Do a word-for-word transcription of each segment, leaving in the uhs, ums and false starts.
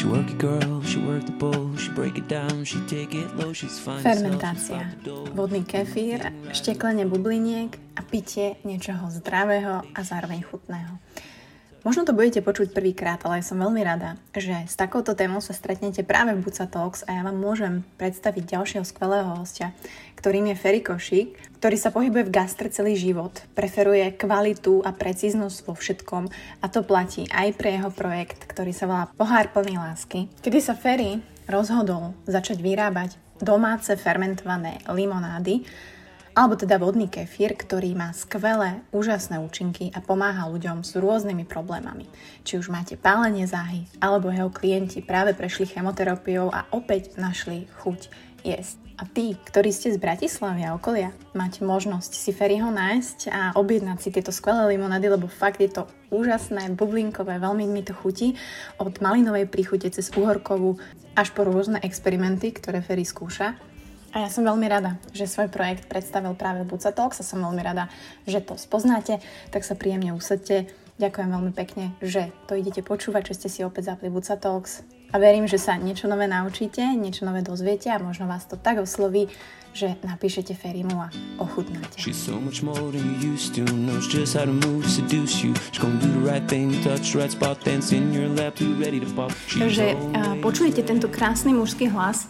Fermentácia, vodný kefír, šteklenie bubliniek a pitie niečoho zdravého a zároveň chutného. Možno to budete počuť prvýkrát, ale som veľmi rada, že s takouto témou sa stretnete práve v Buka Talks a ja vám môžem predstaviť ďalšieho skvelého hostia, ktorým je Feri Košík, ktorý sa pohybuje v gastre celý život, preferuje kvalitu a precíznosť vo všetkom a to platí aj pre jeho projekt, ktorý sa volá Pohár plný lásky, kedy sa Feri rozhodol začať vyrábať domáce fermentované limonády, alebo teda vodný kefír, ktorý má skvelé, úžasné účinky a pomáha ľuďom s rôznymi problémami. Či už máte pálenie záhy, alebo jeho klienti práve prešli chemoterapiou a opäť našli chuť jesť. A tí, ktorí ste z Bratislavy a okolia, máte možnosť si Feriho nájsť a objednať si tieto skvelé limonády, lebo fakt je to úžasné, bublinkové, veľmi mi to chutí. Od malinovej príchute cez uhorkovú až po rôzne experimenty, ktoré Feri skúša. A ja som veľmi rada, že svoj projekt predstavil práve Buka Talks a som veľmi rada, že to spoznáte, tak sa príjemne usadte. Ďakujem veľmi pekne, že to idete počúvať, že ste si opäť zapli Buka Talks a verím, že sa niečo nové naučíte, niečo nové dozviete a možno vás to tak osloví, že napíšete Ferimu a ochutnáte. She's so much more than you used to, knows just how to move, seduce you. She's gonna do the right thing, touch right spot, dance in your lap, you ready to pop. Takže uh, počujete tento krásny mužský hlas.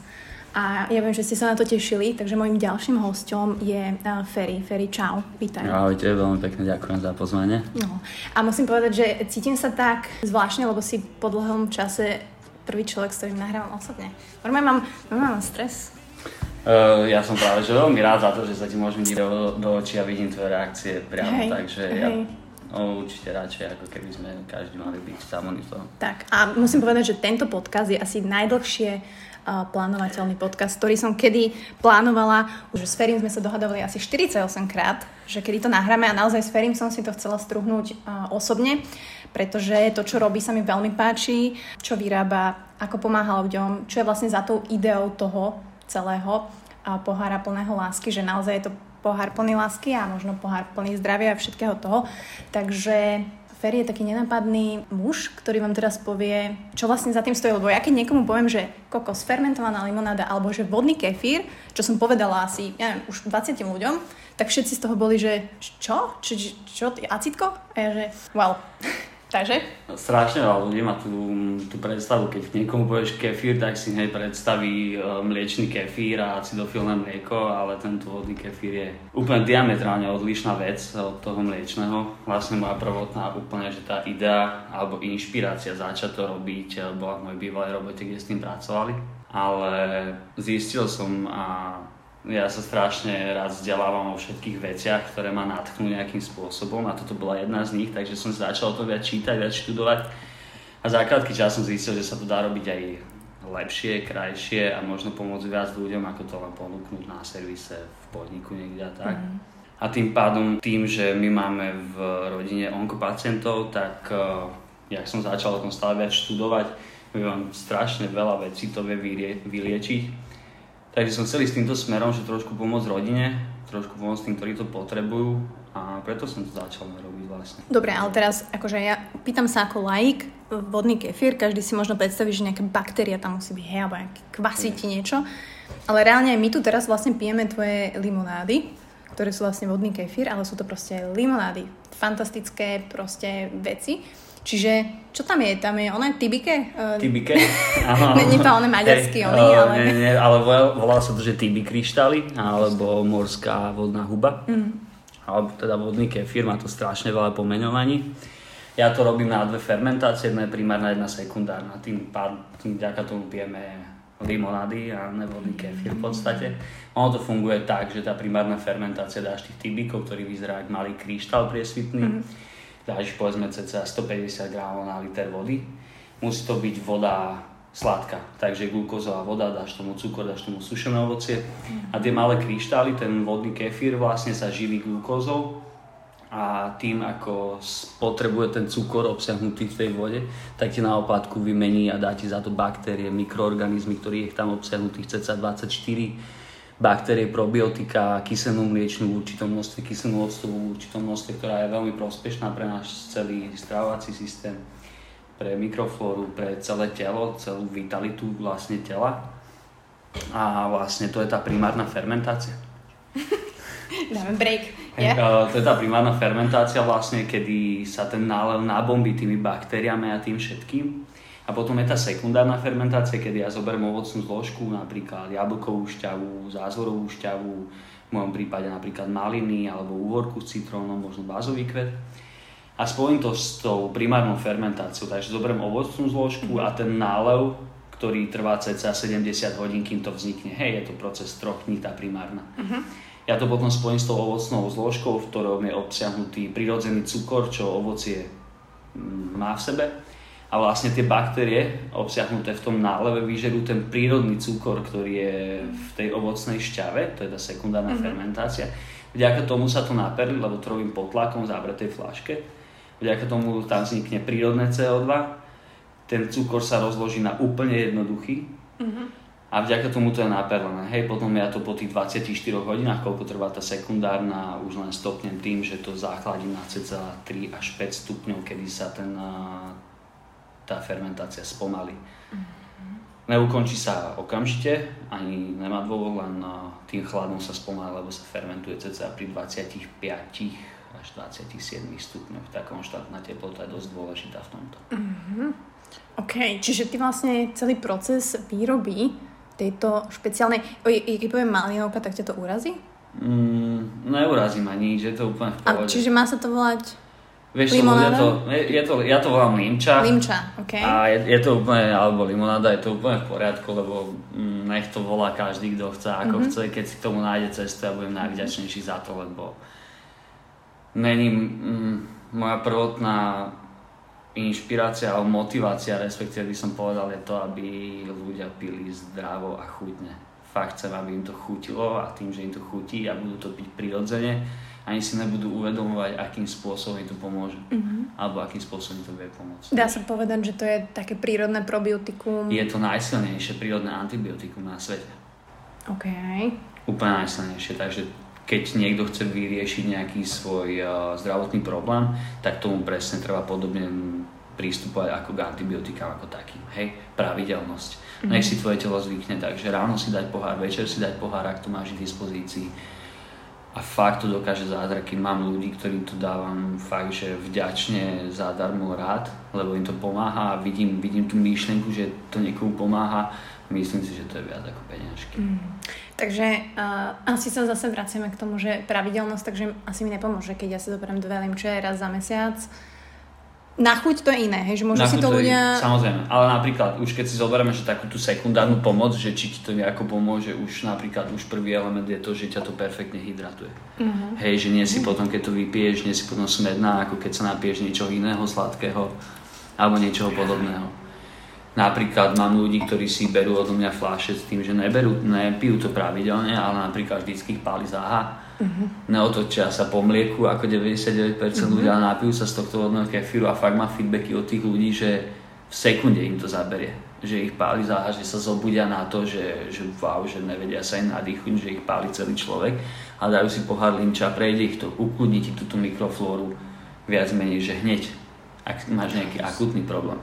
A ja viem, že ste sa na to tešili, takže mojím ďalším hosťom je uh, Feri. Feri, čau, vítaj. Ahojte, veľmi pekne ďakujem za pozvanie. No. A musím povedať, že cítim sa tak zvláštne, lebo si po dlhom čase prvý človek, s ktorým nahrávam osobne. Normálne mám, normálne mám stres. Uh, ja som práve že veľmi rád za to, že sa ti môžem ísť do, do očí a vidím tvoje reakcie priamo, hej, takže hej. Ja... O, určite radšej, ako keby sme každý mali byť samotný v tom. Tak a musím povedať, že tento podcast je asi najdlhšie uh, plánovateľný podcast, ktorý som kedy plánovala. Už s Ferim sme sa dohadovali asi štyridsaťosem krát, že kedy to nahráme a naozaj s Ferim som si to chcela struhnúť uh, osobne, pretože to, čo robí, sa mi veľmi páči, čo vyrába, ako pomáha ľuďom, čo je vlastne za tou ideou toho celého uh, pohára plného lásky, že naozaj je to pohár plný lásky a možno pohár plný zdravia a všetkého toho. Takže Feri je taký nenápadný muž, ktorý vám teraz povie, čo vlastne za tým stojí. Lebo ja keď niekomu poviem, že kokos, fermentovaná limonáda alebo že vodný kefír, čo som povedala asi, ja neviem, už dvadsiatim ľuďom, tak všetci z toho boli, že čo? Čo? Čo? čo Acitko? A ja že wow. Takže? Strašne veľa ľudí má tú predstavu, keď niekomu povieš kefír, tak si hneď predstaví mliečný kefír a acidofilné mlieko, ale tento vodný kefír je úplne diametrálne odlišná vec od toho mliečného. Vlastne moja prvotná úplne, že tá idea alebo inšpirácia začať to robiť bola v mojej bývalej robote, kde s tým pracovali. Ale zistil som a ja sa strašne rád vzdelávam o všetkých veciach, ktoré ma natchnú nejakým spôsobom a toto bola jedna z nich, takže som začal to viac čítať, viac študovať a za krátky čas som zistil, že sa to dá robiť aj lepšie, krajšie a možno pomôcť viac ľuďom, ako to len ponúknuť na servise, v podniku niekde a tak. Mm. A tým pádom, tým, že my máme v rodine onkopacientov, tak jak som začal o tom stále viac študovať, my mám strašne veľa vecí, to vie vyrie- vyliečiť. Takže som chcel ísť týmto smerom, že trošku pomôcť rodine, trošku pomôcť tým, ktorí to potrebujú a preto som to začal robiť vlastne. Dobre, ale teraz akože ja pýtam sa ako laik, vodný kefír, každý si možno predstaví, že nejaká baktéria tam musí byť, hej, alebo nejaké kvasíti niečo, ale reálne my tu teraz vlastne pijeme tvoje limonády, ktoré sú vlastne vodný kefír, ale sú to proste limonády, fantastické proste veci. Čiže, čo tam je? Tam je oné tibike? Tibike? Není to oné maďarský, hey, oný, ale... Ne, ne, ale volá sa to, že tibi kryštály, alebo morská vodná huba. Mm. Alebo teda vodný kefír, má to strašne veľa pomenovaní. Ja to robím na dve fermentácie, jedna je primárna, jedna sekundárna. Tým pádom, vďaka tomu pijeme limonády a nevodný kefír v podstate. Ono to funguje tak, že tá primárna fermentácia dáš tých tibikov, ktorý vyzerá ako malý kryštál priesvitný. Mm. Dáš povedzme cca stopäťdesiat gramov na liter vody. Musí to byť voda sladká, takže glukózová voda, dáš tomu cukor, dáš tomu sušené ovocie. A tie malé kryštály, ten vodný kefír vlastne sa živí glukózou a tým, ako spotrebuje ten cukor obsiahnutý v tej vode, tak ti na oplátku vymení a dá ti za to baktérie, mikroorganizmy, ktorých je tam obsiahnutých cca dvadsaťštyri. Baktérie, probiotika, kyselnú mliečnú v určitom množstve, kyselnú octovú v určitom množstve, ktorá je veľmi prospešná pre náš celý stravovací systém. pre mikroflóru, pre celé telo, celú vitalitu vlastne tela. A vlastne to je tá primárna fermentácia. Dáme break. Yeah. To je tá primárna fermentácia vlastne, kedy sa ten nálev nabombí tými baktériami a tým všetkým. A potom je tá sekundárna fermentácia, kedy ja zoberiem ovocnú zložku, napríklad jablkovú šťavu, zázvorovú šťavu, v mojom prípade napríklad maliny alebo úvorku s citrónom, možno bázový kvet. A spojím to s tou primárnou fermentáciou, takže zoberiem ovocnú zložku mm-hmm. a ten nálev, ktorý trvá cca sedemdesiat hodín, kým to vznikne. Hej, je to proces troch dní, tá primárna. Mm-hmm. Ja to potom spojím s tou ovocnou zložkou, v ktorom je obsiahnutý prirodzený cukor, čo ovocie má v sebe. A vlastne tie baktérie obsiahnuté v tom náleve vyžerú ten prírodný cukor, ktorý je v tej ovocnej šťave, to je tá sekundárna mm-hmm. fermentácia. Vďaka tomu sa to naperli, lebo trovým potlakom v zábretej fľaške. Vďaka tomu tam vznikne prírodné cé o dva, ten cukor sa rozloží na úplne jednoduchý mm-hmm. a vďaka tomu to je naperlené. Hej, potom ja to po tých dvadsiatich štyroch hodinách, koľko trvá tá sekundárna, už len stopnem tým, že to základím na cca tri až päť stupňov, kedy sa ten... tá fermentácia spomalí. Mm-hmm. Neukončí sa okamžite, ani nemá dôvod, len tým chladom sa spomalí, lebo sa fermentuje cca pri dvadsiatich piatich až dvadsiatich siedmich stupňoch. Tá konštantná teplota je dosť dôležitá v tomto. Mm-hmm. OK, čiže ty vlastne celý proces výroby tejto špeciálnej... Keď poviem malinovka, tak ťa to urazí? Mm, neurazí ma nič, je to úplne v pohode. A čiže má sa to volať... Vieš, ľudia to, je to, ja to volám limča, limča okay. a je, je to úplne, alebo limonáda, je to úplne v poriadku, lebo mm, nech to volá každý, kto chce, ako mm-hmm. chce, keď si k tomu nájde cestu, ja budem najvďačnejší za to, lebo není mm, moja prvotná inšpirácia alebo motivácia, respektíve by som povedal, je to, aby ľudia pili zdravo a chutne. Fakt chcem, aby im to chutilo a tým, že im to chutí a budú to piť prirodzene, ani si nebudú uvedomovať, akým spôsobom to pomôže. Mm-hmm. Alebo akým spôsobom to vie pomôcť. Dá sa povedať, že to je také prírodné probiotikum? Je to najsilnejšie prírodné antibiotikum na svete. OK. Úplne najsilnejšie, takže keď niekto chce vyriešiť nejaký svoj uh, zdravotný problém, tak tomu presne treba podobne prístupovať ako k antibiotikám ako takým. Hej, pravidelnosť. Mm-hmm. Nech si tvoje telo zvykne, takže ráno si dať pohár, večer si dať pohár, ak to máš v dispozícii. A fakt to dokáže zázraky. Mám ľudí, ktorým to dávam fakt, že vďačne, zadarmo, rád, lebo im to pomáha a vidím, vidím tú myšlienku, že to niekomu pomáha. Myslím si, že to je viac ako peniažky. Mm. Takže uh, asi sa zase vraciame k tomu, že pravidelnosť, takže asi mi nepomôže, keď ja si doberiem dve limče raz za mesiac. Na chuť to je iné, hej? Že môžu si to ľudia... Samozrejme, ale napríklad už keď si zoberieme, že takú tú sekundárnu pomoc, že či ti to nejako pomôže, už napríklad už prvý element je to, že ťa to perfektne hydratuje. Uh-huh. Hej, že nie si uh-huh. potom, keď to vypiješ, nie si potom smedná, ako keď sa napiješ niečo iného sladkého alebo niečoho podobného. Napríklad mám ľudí, ktorí si berú odo mňa fľaše s tým, že neberú, nepijú to pravidelne, ale napríklad vždycky ich páli záha. Uh-huh. Neotočia sa po mlieku ako deväťdesiatdeväť percent uh-huh. ľudí, ale napijú sa z tohto vodného kefíru a fakt má feedbacky od tých ľudí, že v sekunde im to zaberie, že ich páli záha, že sa zobudia na to, že, že wow, že nevedia sa im nadýchuť, že ich páli celý človek a dajú si pohár limča, prejde ich to, ukludní ti túto mikroflóru viac menej, že hneď, ak máš nejaký akutný problém.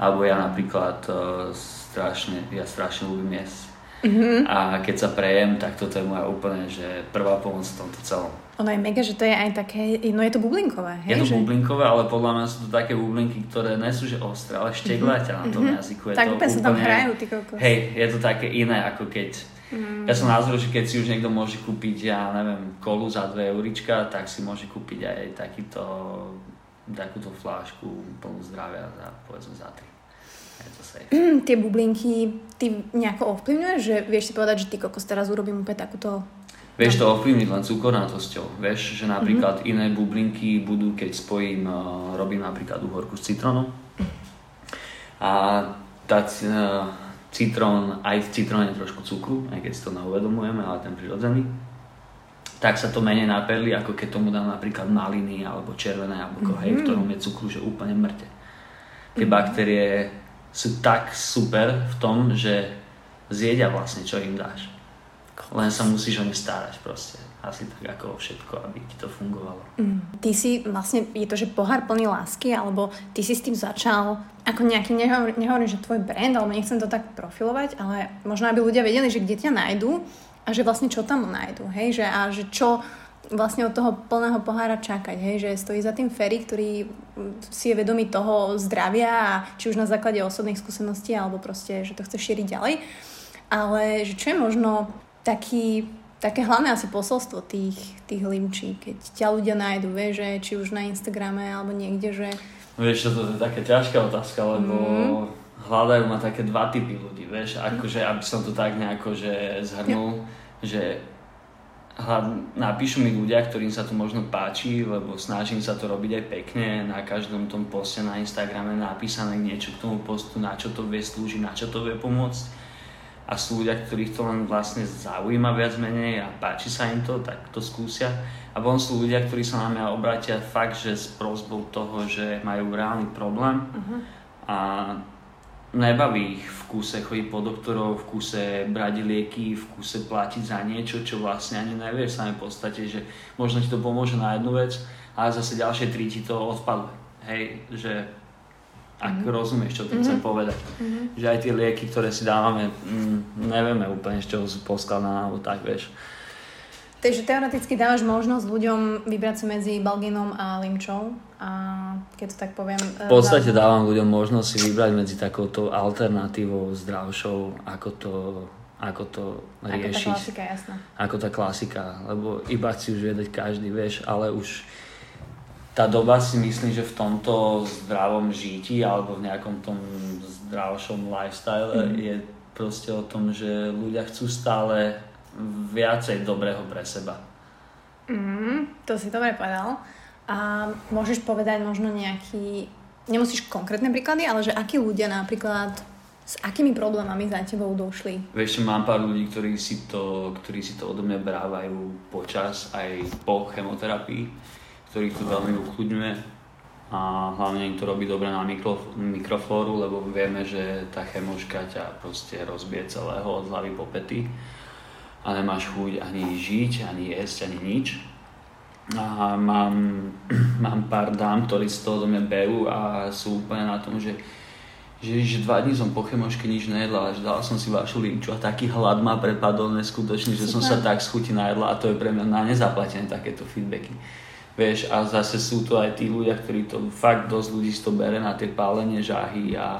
Alebo ja napríklad uh, strašne, ja strašne ľúbim jesť. Mm-hmm. A keď sa prejem, tak toto je moja úplne, že prvá pomoc v tomto celom. Ono je mega, že to je aj také, no je to bublinkové, hej? Je to že... bublinkové, ale podľa mňa sú to také bublinky, ktoré nie sú že ostré, ale šteglá ťa mm-hmm. na tom mm-hmm. jazyku. Je tak to úplne sa tam hrajú, ty kokos. Hej, je to také iné, ako keď... Mm. Ja som názoru, že keď si už niekto môže kúpiť, ja neviem, kolu za dve eurička, tak si môže kúpiť aj takýto, takúto fľašku plnú zdravia, za, povedzme za tri. Mm, tie bublinky, ty nejako ovplyvňuješ? Že vieš si povedať, že ty kokos teraz urobím úplne takúto... Vieš to ovplyvniť len cukornatosťou. Vieš, že napríklad mm-hmm. iné bublinky budú, keď spojím, robím napríklad uhorku s citrónom. A tá citrón, aj v citróne trošku cukru, aj keď si to neuvedomujeme, ale ten prirodzený. Tak sa to menej naperlí, ako keď tomu dám napríklad maliny, alebo červené, alebo kohej, mm-hmm. v ktorom je cukru, že úplne mŕte. Tie mm-hmm. baktérie sú tak super v tom, že zjedia vlastne, čo im dáš. Len sa musíš o ne starať proste. A asi tak ako všetko, aby ti to fungovalo. Mm. Ty si vlastne, je to, že pohár plný lásky, alebo ty si s tým začal ako nejaký, nehovorím, nehovorím, že tvoj brand, alebo nechcem to tak profilovať, ale možno, aby ľudia vedeli, že kde ťa nájdú a že vlastne čo tam nájdú, hej, že a že čo vlastne od toho plného pohára čakať, hej, že stojí za tým Feri, ktorý si je vedomý toho zdravia a či už na základe osobných skúseností, alebo proste, že to chce šíriť ďalej, ale že čo je možno taký, také hlavné asi posolstvo tých, tých limčí, keď ťa ľudia nájdu, vie, že či už na Instagrame alebo niekde, že... Vieš, toto je taká ťažká otázka, lebo mm. hľadajú ma také dva typy ľudí, vieš, akože, aby som to tak nejako že zhrnul, ja. že hľad, napíšu mi ľudia, ktorým sa to možno páči, lebo snažím sa to robiť aj pekne, na každom tom poste na Instagrame napísané niečo k tomu postu, na čo to vie slúžiť, na čo to vie pomôcť. A sú ľudia, ktorých to len vlastne zaujíma viac menej a páči sa im to, tak to skúsia. A potom sú ľudia, ktorí sa na mňa obrátia fakt, že s prosbou toho, že majú reálny problém uh-huh. a nebaví ich v kúse chodiť po doktorov, v kúse brať lieky, v kúse platiť za niečo, čo vlastne ani nevieš v samej podstate, že možno ti to pomôže na jednu vec, ale zase ďalšie tri ti to odpadlo. Hej, že... Ak mm-hmm. rozumieš, čo tým chcem mm-hmm. povedať. Mm-hmm. Že aj tie lieky, ktoré si dávame, mm, nevieme úplne, z čoho sú poskladané, alebo tak, vieš. Takže teoreticky dávaš možnosť ľuďom vybrať si medzi Balginom a Limčou. A keď to tak poviem... V podstate za... dávam ľuďom možnosť si vybrať medzi takouto alternatívou zdravšou, ako to, ako to riešiť. Ako tá klasika, jasná. Ako tá klasika, lebo iba chci už vedieť každý, vieš, ale už... Tá doba si myslím, že v tomto zdravom žití alebo v nejakom tom zdravšom lifestyle mm. je proste o tom, že ľudia chcú stále viacej dobrého pre seba. Mm, to si dobre povedal. A môžeš povedať možno nejaký, nemusíš konkrétne príklady, ale že akí ľudia napríklad s akými problémami za tebou došli? Vieš, mám pár ľudí, ktorí si to, ktorí si to odo mňa brávajú počas aj po chemoterapii, ktorých to veľmi ukludňuje a hlavne im to robí dobre na mikrof- mikroflóru, lebo vieme, že tá chemoška ťa proste rozbije celého od hlavy po pety a nemáš chuť ani žiť, ani jesť, ani nič. A mám, mám pár dám, ktorí z toho do mňa berú a sú úplne na tom, že že, že dva dní som po chemoške nič nejedla, až dala som si vašu limču a taký hlad ma prepadol neskutočný, že som sa tak z chuti najedla a to je pre mňa na nezaplatené takéto feedbacky. Vieš, a zase sú to aj tí ľudia, ktorí to fakt dosť ľudí to bere na tie pálenie žáhy a,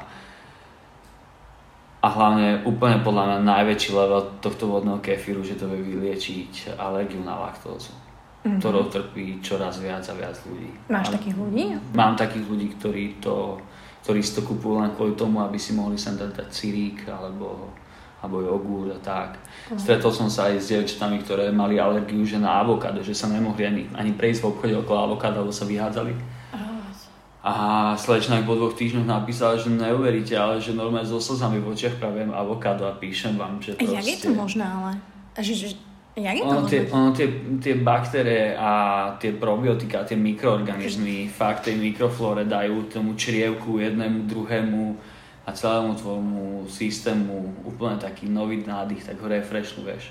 a hlavne úplne podľa mňa najväčší level tohto vodného kefíru, že to vie vyliečiť alergiu na laktózu, mm-hmm. ktorou trpí čoraz viac a viac ľudí. Máš a, takých ľudí? Mám takých ľudí, ktorí, to, ktorí si to kupujú len kvôli tomu, aby si mohli sem dať, dať cirík alebo... alebo jogurt a tak. Uh-huh. Stretol som sa aj s dievčatami, ktoré mali alergiu že na avokádo, že sa nemohli ani, ani prejsť v obchode okolo avokáda, lebo sa vyhádzali. Uh-huh. A slečna po dvoch týždňoch napísala, že neuveríte, ale že normálne so slzami v očiach praviem avokádo a píšem vám, že proste... Jak je to možné, ale? Že, že, jak je to ono, tie, ono tie, tie baktérie a tie probiotika, tie mikroorganizmy, uh-huh. fakt tej mikroflóre dajú tomu črievku jednému, druhému, a celému tvojmu systému úplne taký nový nádych, tak ho refreshnú, vieš.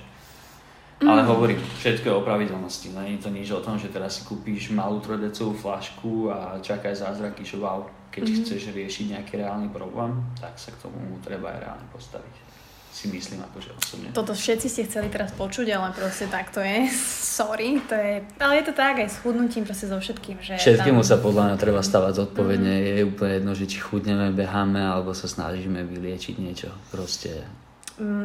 Mm. Ale hovorím, všetko je o pravidelnosti, nie je to nič o tom, že teraz si kúpíš malú trojdecovú flašku a čakaj zázraky, že wow, keď mm. chceš riešiť nejaký reálny problém, tak sa k tomu treba aj reálne postaviť. Si myslím akože osobne. Toto všetci ste chceli teraz počuť, ale proste tak to je. Sorry, to je... Ale je to tak aj s chudnutím, proste so všetkým, že... Všetkému tam... sa podľa mňa treba stavať zodpovedne. Mm-hmm. Je úplne jedno, že či chudneme, beháme, alebo sa snažíme vyliečiť niečo. Proste...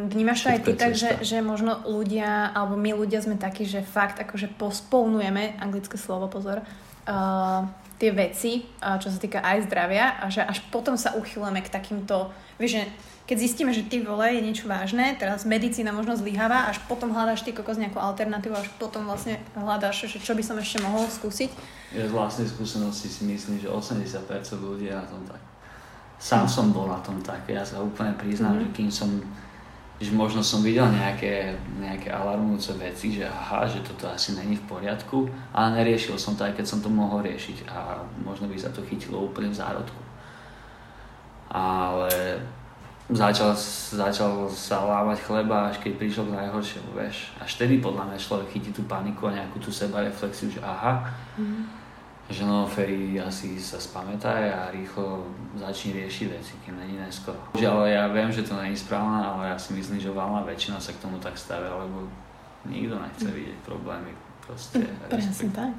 Vnímaš to aj ty tak, že, že možno ľudia, alebo my ľudia sme takí, že fakt akože pospolnujeme, anglické slovo, pozor, uh, tie veci, uh, čo sa týka aj zdravia, a že až potom sa uchýleme k takýmto... Vieš, že keď zistíme, že ty vole, je niečo vážne, teraz medicína možno zlyháva, až potom hľadaš ty kokos nejakú alternatívu, až potom vlastne hľadaš, že čo by som ešte mohol skúsiť. Ja z vlastnej skúsenosti si myslím, že osemdesiat percent ľudí je na tom tak. Sám som bol na tom tak, ja sa úplne priznám, mm-hmm. že kým som, že možno som videl nejaké, nejaké alarmujúce veci, že aha, že toto asi není v poriadku, ale neriešil som to, aj keď som to mohol riešiť a možno by sa to chytilo úplne v zárodku. Ale... začal, začal sa lámať chleba, až keď prišiel k najhoršiemu, vieš. Až vtedy podľa mňa človek chytí tú paniku a nejakú tú sebareflexiu, že aha, mm. že no Feri asi sa spamätaj a rýchlo začni riešiť veci, kým není neskoro. Ale ja viem, že to není správne, ale ja si myslím, že valná väčšina sa k tomu tak stavia, lebo nikto nechce vidieť problémy, proste. Mm, presne tak.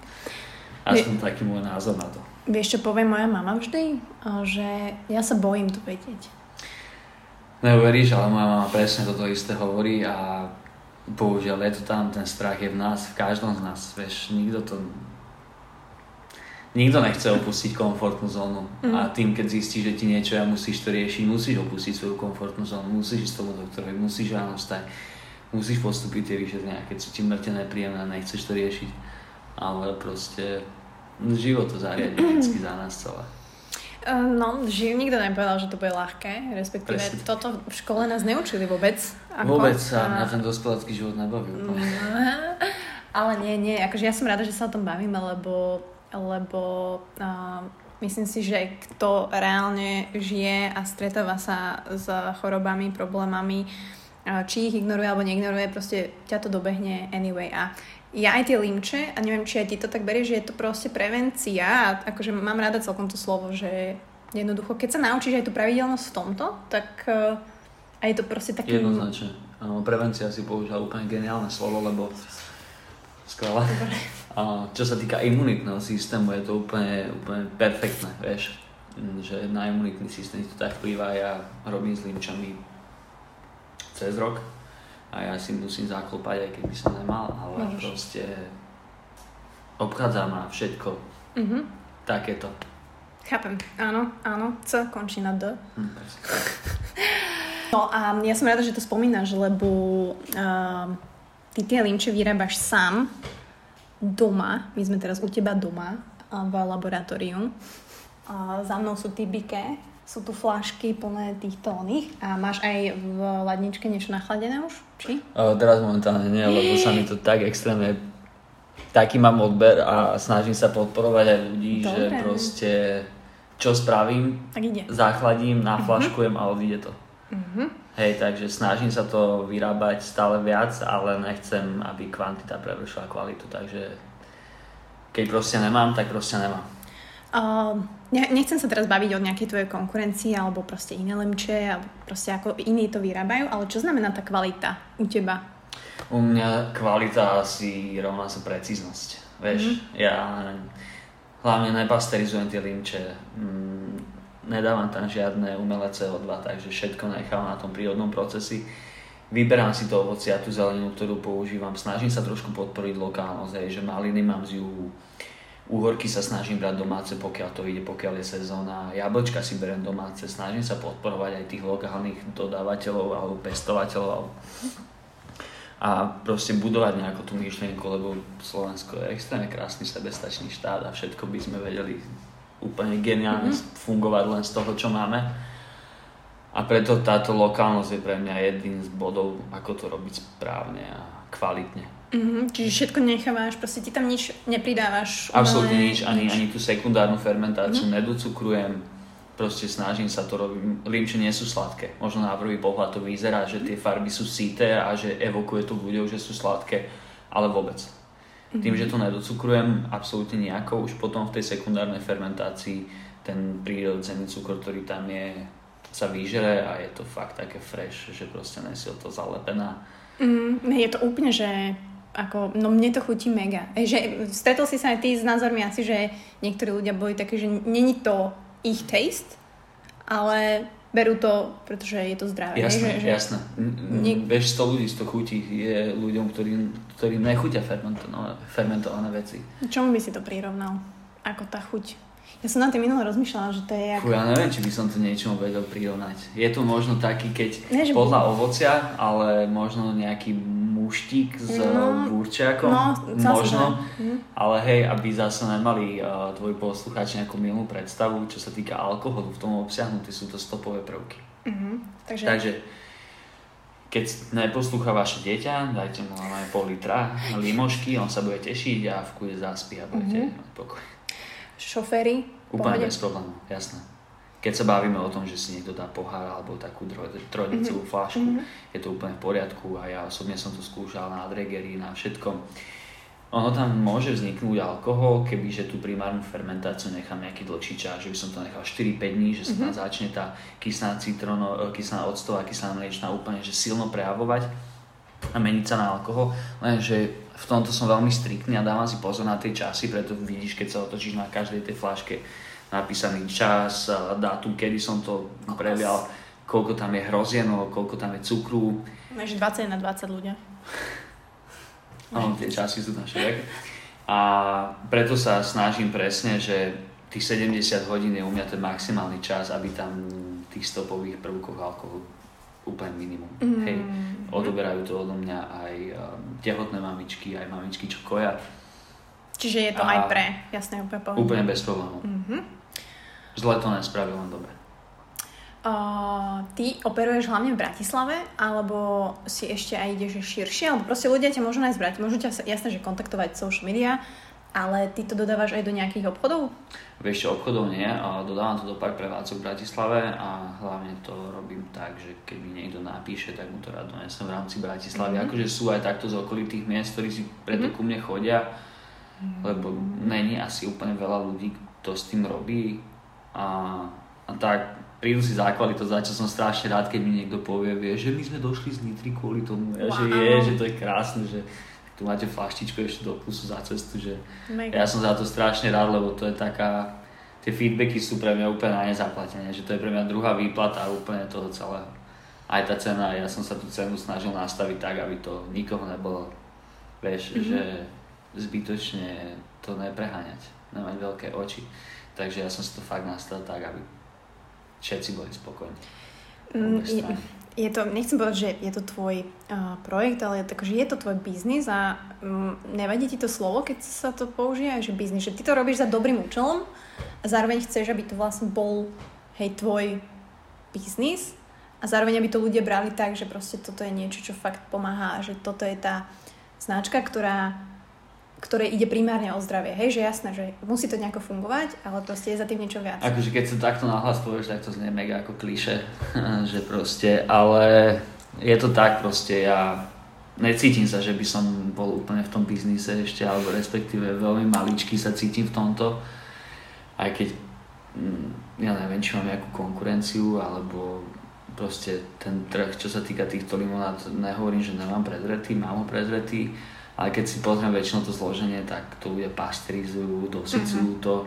Aspoň Vie... taký môj názor na to. Vieš, čo povie moja mama vždy? Že ja sa bojím to vedieť. Neuveríš, ale moja mama presne toto isté hovorí a bohužiaľ je to tam, ten strach je v nás, v každom z nás, vieš, nikto to... Nikto nechce opustiť komfortnú zónu mm. a tým, keď zistíš, že ti niečo ja musíš to riešiť, musíš opustiť svoju komfortnú zónu, musíš ísť tomu doktorovi, musíš ráno vstať, musíš postúpiť tie vyšetrenia, keď sú ti mŕtne nepríjemné, nechceš to riešiť, ale proste život to zariadí vždycky za nás celé. No, živ, nikto nepovedal, že to bude ľahké, respektíve presne. Toto v škole nás neučili vôbec. Ako vôbec sa na ten dospelácky život nebavil. No, ale nie, nie, akože ja som rada, že sa o tom bavíme, lebo, lebo uh, myslím si, že kto reálne žije a stretáva sa s chorobami, problémami, či ich ignoruje alebo neignoruje, proste ťa to dobehne anyway. A ja aj tie limče, a neviem, či aj ti to tak berieš, že je to proste prevencia a akože mám rada celkom to slovo, že jednoducho, keď sa naučíš aj tú pravidelnosť v tomto, tak aj je to proste taký... Jednoznačne. Áno, prevencia si používa úplne geniálne slovo, lebo skvelé. Čo sa týka imunitného systému, je to úplne, úplne perfektné, vieš, že na imunitný systém to tak vplýva. Ja robím s limčami cez rok a ja si musím zaklopať, aj keby som nemal, ale Môžeš. proste obchádza ma všetko mm-hmm. takéto. Chápem, áno, áno, C končí na D. Mm, no a ja som rada, že to spomínaš, lebo uh, ty tie limče vyrábaš sám doma, my sme teraz u teba doma v laboratóriu. Uh, za mnou sú tybiké. Sú tu fľašky plné týchto oných a máš aj v ladničke niečo nachladené už? Či? O, teraz momentálne nie, lebo sa mi to tak extrémne... Taký mám odber a snažím sa podporovať aj ľudí, dobre. Že proste čo spravím, zachladím, naflaškujem uh-huh. a odíde to. Uh-huh. Hej, takže snažím sa to vyrábať stále viac, ale nechcem, aby kvantita prevršila kvalitu, takže keď proste nemám, tak proste nemám. Uh, nechcem sa teraz baviť o nejakej tvojej konkurencii alebo proste iné lemče alebo proste ako iní to vyrábajú, ale čo znamená tá kvalita u teba? U mňa kvalita asi rovná sa precíznosť, vieš, mm. ja hlavne nepasterizujem tie limče, mm, nedávam tam žiadne umelé cé o dva, takže všetko nechám na tom prírodnom procesi. Vyberám si to ovocie a tú zeleninu, ktorú používam, snažím sa trošku podporiť lokálnosť, hej, že maliny mám z juhu. Úhorky sa snažím brať domáce, pokiaľ to ide, pokiaľ je sezóna. Jablčka si beriem domáce, snažím sa podporovať aj tých lokálnych dodávateľov alebo pestovateľov. A proste budovať nejakú tú myšlienku, lebo Slovensko je extrémne krásny, sebestačný štát a všetko by sme vedeli úplne geniálne mm-hmm. fungovať len z toho, čo máme. A preto táto lokálnosť je pre mňa jedným z bodov, ako to robiť správne a kvalitne. Mm-hmm, čiže všetko nechávaš, proste ti tam nič nepridávaš? Absolutne nič, ani, ani tú sekundárnu fermentáciu mm-hmm. nedocukrujem, proste snažím sa to robiť. Limče nie sú sladké, možno na prvý pohľad to vyzerá, že tie farby sú síte a že evokuje to v ľuďoch, že sú sladké, ale vôbec. Mm-hmm. Tým, že to nedocukrujem absolútne nejako, už potom v tej sekundárnej fermentácii ten prírodzený cukor, ktorý tam je, sa vyžere a je to fakt také fresh, že proste nesie to zalepená. Mm, je to úplne, že ako, no mne to chutí mega. Že, stretol si sa aj ty s názormi asi, že niektorí ľudia boli také, že není to ich taste, ale berú to, pretože je to zdravé. Jasné, že, jasné. Niek- Vieš, sto ľudí to chutí je ľuďom, ktorí, ktorí nechutia fermentované, fermentované veci. Čomu by si to prirovnal? Ako tá chuť? Ja som na tým minulé rozmýšľala, že to je ako... Fú, ja neviem, či by som to niečomu vedel prirovnať. Je to možno taký, keď Než podľa by... ovocia, ale možno nejaký muštík s no, burčiakom, no, možno. Hm. Ale hej, aby zase nemali uh, tvoji poslucháči nejakú milú predstavu, čo sa týka alkoholu, v tom obsiahnutí sú to stopové prvky. Uh-huh. Takže... Takže keď neposlúcha vaše dieťa, dajte mu len pol litra limošky, on sa bude tešiť a v kúde zaspí a budete uh-huh. mať pokoj. Šoféry? Úplne bez problémov, jasné. Keď sa bavíme o tom, že si niekto dá pohár alebo takú trojdecilú fľašku, mm-hmm. je to úplne v poriadku a ja osobne som to skúšal na dregeri, na všetkom. Ono tam môže vzniknúť alkohol, kebyže tú primárnu fermentáciu nechám nejaký dlhší čas, že by som to nechal štyri až päť dní, že sa tam mm-hmm. začne tá kyslá citrono, kyslá octová, kyslá mliečná úplne že silno prejavovať a meniť sa na alkohol, lenže v tomto som veľmi striktný a dávam si pozor na tie časy, preto vidíš, keď sa otočíš na každej tej fľaške napísaný čas, dátum, kedy som to prelial, koľko tam je hrozienov, koľko tam je cukru. Máš dvadsať na dvadsať ľudia. Áno, tie časy sú tam všetky. A preto sa snažím presne, že tých sedemdesiat hodín je u mňa ten maximálny čas, aby tam tých stopových prvkov alkoholu úplne minimum. Mm. Hej, odoberajú to odo mňa aj tehotné mamičky, aj mamičky, čo koja. Čiže je to a aj pre, jasné, úplne pohľadné. Úplne bez problémov. Mm-hmm. Zle to nespravil, len dobre. Uh, ty operuješ hlavne v Bratislave, alebo si ešte aj ideš širšie, alebo proste ľudia ťa môžu nájsť v Bratislave, môžu ťa jasné, že kontaktovať social media, ale ty to dodávaš aj do nejakých obchodov? Vieš čo, obchodov nie, dodávam to do pár prevádzok v Bratislave a hlavne to robím tak, že keď mi niekto napíše, tak mu to rád donesem v rámci Bratislavy, mm-hmm. akože sú aj takto z okolitých miest, ktorí si preto mm-hmm. ku mne chodia, lebo není asi úplne veľa ľudí, kto s tým robí a, a tak prídu si základy, to za čo som strašne rád, keď mi niekto povie, vie, že my sme došli z Nitry kvôli tomu, ja, wow. že je, že to je krásne, že tu máte flaštičku ešte do plusu za cestu, že Mega. Ja som za to strašne rád, lebo to je taká, tie feedbacky sú pre mňa úplne na nezaplatené, že to je pre mňa druhá výplata úplne toho celého. Aj tá cena, ja som sa tú cenu snažil nastaviť tak, aby to nikoho nebolo, vieš, mm-hmm. že zbytočne to nepreháňať, nemať veľké oči, takže ja som si to fakt nastavil tak, aby všetci boli spokojní. Je, je to, nechcem povedať, že je to tvoj uh, projekt, ale tak, že je to tvoj biznis a um, nevadí ti to slovo, keď sa to použije, že biznis, že ty to robíš za dobrým účelom a zároveň chceš, aby to vlastne bol hej, tvoj biznis a zároveň aby to ľudia brali tak, že proste toto je niečo, čo fakt pomáha a že toto je tá značka, ktorá ktoré ide primárne o zdravie. Hej, že jasné, že musí to nejako fungovať, ale proste je za tým niečo viac. Akože keď sa takto nahlas povieš, tak to znie mega ako klišé, že proste, ale je to tak proste, ja necítim sa, že by som bol úplne v tom biznise ešte, alebo respektíve veľmi maličký sa cítim v tomto, aj keď ja neviem, či mám nejakú konkurenciu, alebo proste ten trh, čo sa týka týchto limonád, nehovorím, že nemám predretý, mám ho predretý, ale keď si pozriem väčšinou to zloženie, tak to ľudia pasterizujú, dosycujú to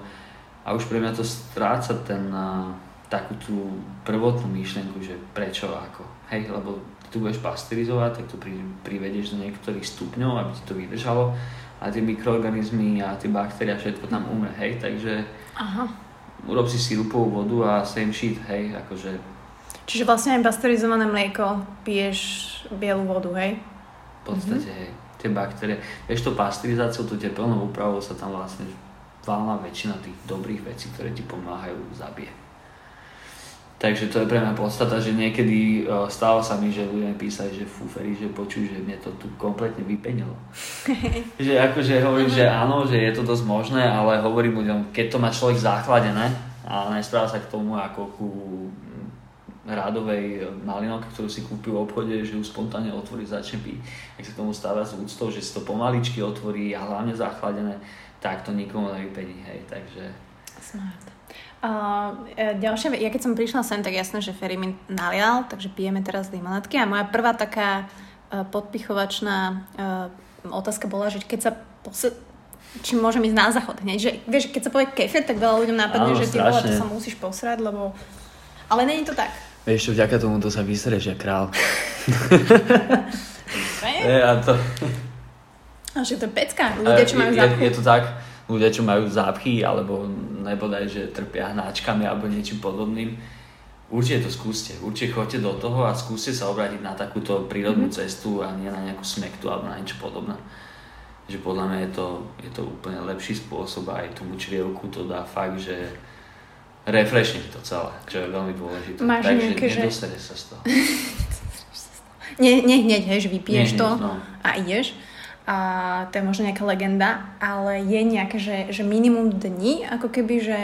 a už pre mňa to stráca ten, uh, takú tú prvotnú myšlienku, že prečo ako, hej, lebo ty budeš pasterizovať, tak to pri, privedeš do niektorých stupňov, aby ti to vydržalo a tie mikroorganizmy a tie baktéria, všetko tam umre, hej, takže Aha. urob si sirupovú vodu a same shit, hej, akože. Čiže vlastne aj pasterizované mlieko piješ bielú vodu, hej? V podstate, mhm. hej. Tie baktérie, vieš to pasterizáciou, to tepelnou úpravou sa tam vlastne valná väčšina tých dobrých vecí, ktoré ti pomáhajú, zabije. Takže to je pre mňa podstata, že niekedy uh, stáva sa mi, že ľudia písali, že fúferi, že počuj, že mne to tu kompletne vypenilo. Že akože hovorím, že áno, že je to dosť možné, ale hovorím ľuďom, keď to má človek základené a nespráva sa k tomu ako ku rádovej malinovke, ktorú si kúpil v obchode, že ju spontánne otvorí, začne piť. Ak sa k tomu stáva s úctou, že si to pomaličky otvorí a hlavne zachladené, tak to nikomu nevypení, hej, takže... Smart. Uh, ďalšia, ja keď som prišla sem, tak jasné, že Feri mi nalial, takže pijeme teraz limonátky a moja prvá taká uh, podpichovačná uh, otázka bola, že keď sa posl- či môžem ísť na záchod hneď, že vieš, keď sa povie kefir, tak veľa ľuďom nápadne, že ty vole, to sa musíš posrať, lebo... Ale není to tak. Vieš čo, vďaka tomu to sa vysereš, ja král. Je, a to... A že to je pecka, ľudia, čo majú zápchy. Je, je to tak, ľudia, čo majú zápchy, alebo nebodaj, že trpia hnáčkami, alebo niečím podobným. Určite to skúste, určite choďte do toho a skúste sa obrátiť na takúto prírodnú mm-hmm. cestu a nie na nejakú smektu, alebo na niečo podobné. Že podľa mňa je to, je to úplne lepší spôsob a aj tomu črievku to dá fakt, že... Refreshniť to celé, čo je veľmi dôležité. Máš takže nejaké, že... nedostane sa z toho. nie, nie hneď, hej, že vypiješ nie, to nie, no. a ideš. A to je možno nejaká legenda, ale je nejaké, že, že minimum dní, ako keby, že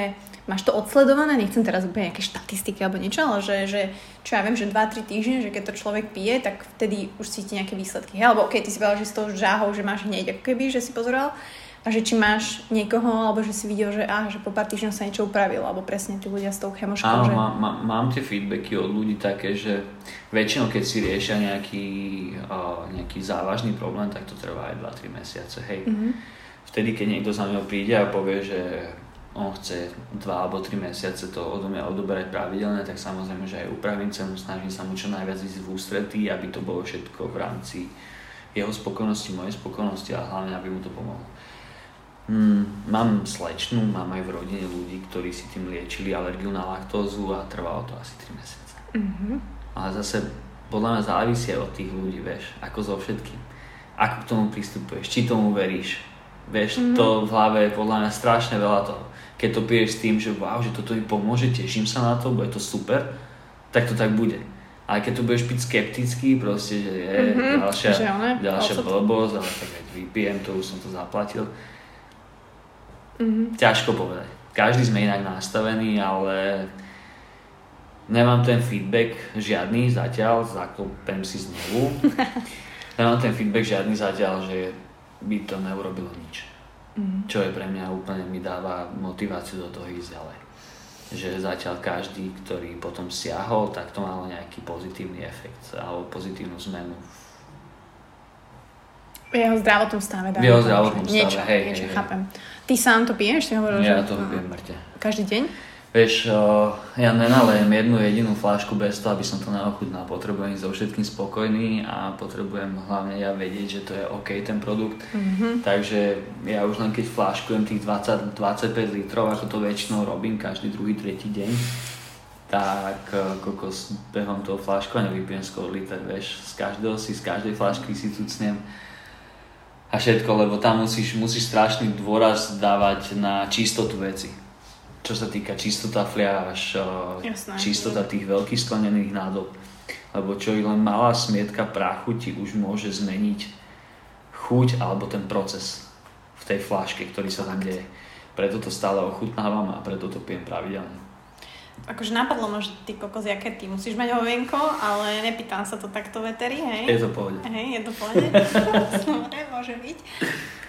Máš to odsledované, nechcem teraz úplne nejaké štatistiky alebo niečo, ale že, že čo ja viem, že dva tri týždne, že keď to človek pije, tak vtedy už cíti nejaké výsledky. Hej, alebo okej, okay, ty si povedal, že s tou žáhou, že máš hneď, ako keby, že si pozoroval, a že či máš niekoho, alebo že si videl, že, á, že po pár týždňoch sa niečo upravilo, alebo presne tí ľudia s tou chemoškou. Áno, že... má, má, mám tie feedbacky od ľudí také, že väčšinou keď si riešia nejaký, uh, nejaký závažný problém, tak to trvá aj dva tri mesiace, hej. Mm-hmm. Vtedy, keď niekto za mňa príde a povie, že on chce dva alebo tri mesiace to odo mňa odoberať pravidelne, tak samozrejme, že aj upravím cenu, snažím sa mu čo najviac ísť v ústretí, aby to bolo všetko v rámci jeho spokojnosti, mojej spokojnosti a hlavne, aby mu to pomohlo. Mm, mám slečnú, mám aj v rodine ľudí, ktorí si tým liečili alergiu na laktózu a trvalo to asi tri mesiace. Mm-hmm. Ale zase podľa mňa závisí od tých ľudí, vieš, ako so všetkým. Ako k tomu pristupuješ, či tomu veríš. Vieš, mm-hmm. to v hlave je podľa mňa strašne veľa toho. Keď to piješ s tým, že wow, že toto mi pomôže, teším sa na to, bude to super, tak to tak bude. Ale keď tu budeš piť skeptický, proste, že je mm-hmm. ďalšia, že ne, ďalšia blbosť, ale tak keď vypijem, to už som to zaplatil. Mm-hmm. Ťažko povedať. Každý sme inak nastavený, ale nemám ten feedback žiadny zatiaľ, zaklopem si znovu. Nemám ten feedback žiadny zatiaľ, že by to neurobilo nič. Mm-hmm. Čo je pre mňa úplne mi dáva motiváciu do toho ísť ďalej. Že zatiaľ každý, ktorý potom siahol, tak to malo nejaký pozitívny efekt alebo pozitívnu zmenu. V jeho zdravotnom stave. V jeho zdravotnom stave, niečo, hej, niečo, hej, chápem. Ty sám to piješ? Ty hovoril, ja že... to pijem mŕte. Každý deň? Vieš, ja nenalejem jednu jedinú flášku bez toho, aby som to neochutnal. Potrebujem so všetkým spokojný a potrebujem hlavne ja vedieť, že to je OK ten produkt. Mm-hmm. Takže ja už len keď fláškujem tých dvadsať dvadsaťpäť litrov, ako to väčšinou robím každý druhý, tretí deň, tak kokos behom toho fláškovania vypijem skôr liter, vieš. Z každého si, z každej flášky si cucnem. A všetko, lebo tam musíš, musíš strašný dôraz dávať na čistotu veci. Čo sa týka čistota fliaž, jasné, čistota tých veľkých sklenených nádob. Lebo čo i len malá smietka prachu ti už môže zmeniť chuť alebo ten proces v tej fľaške, ktorý sa tam deje. Preto to stále ochutnávam a preto to pijem pravidelne. Akože napadlo ma, že ty kokos, jaké ty musíš mať hovienko, ale nepýtam sa to takto veteri, hej? Je to pohode. Hej, je to pohode. Dobre, môže byť.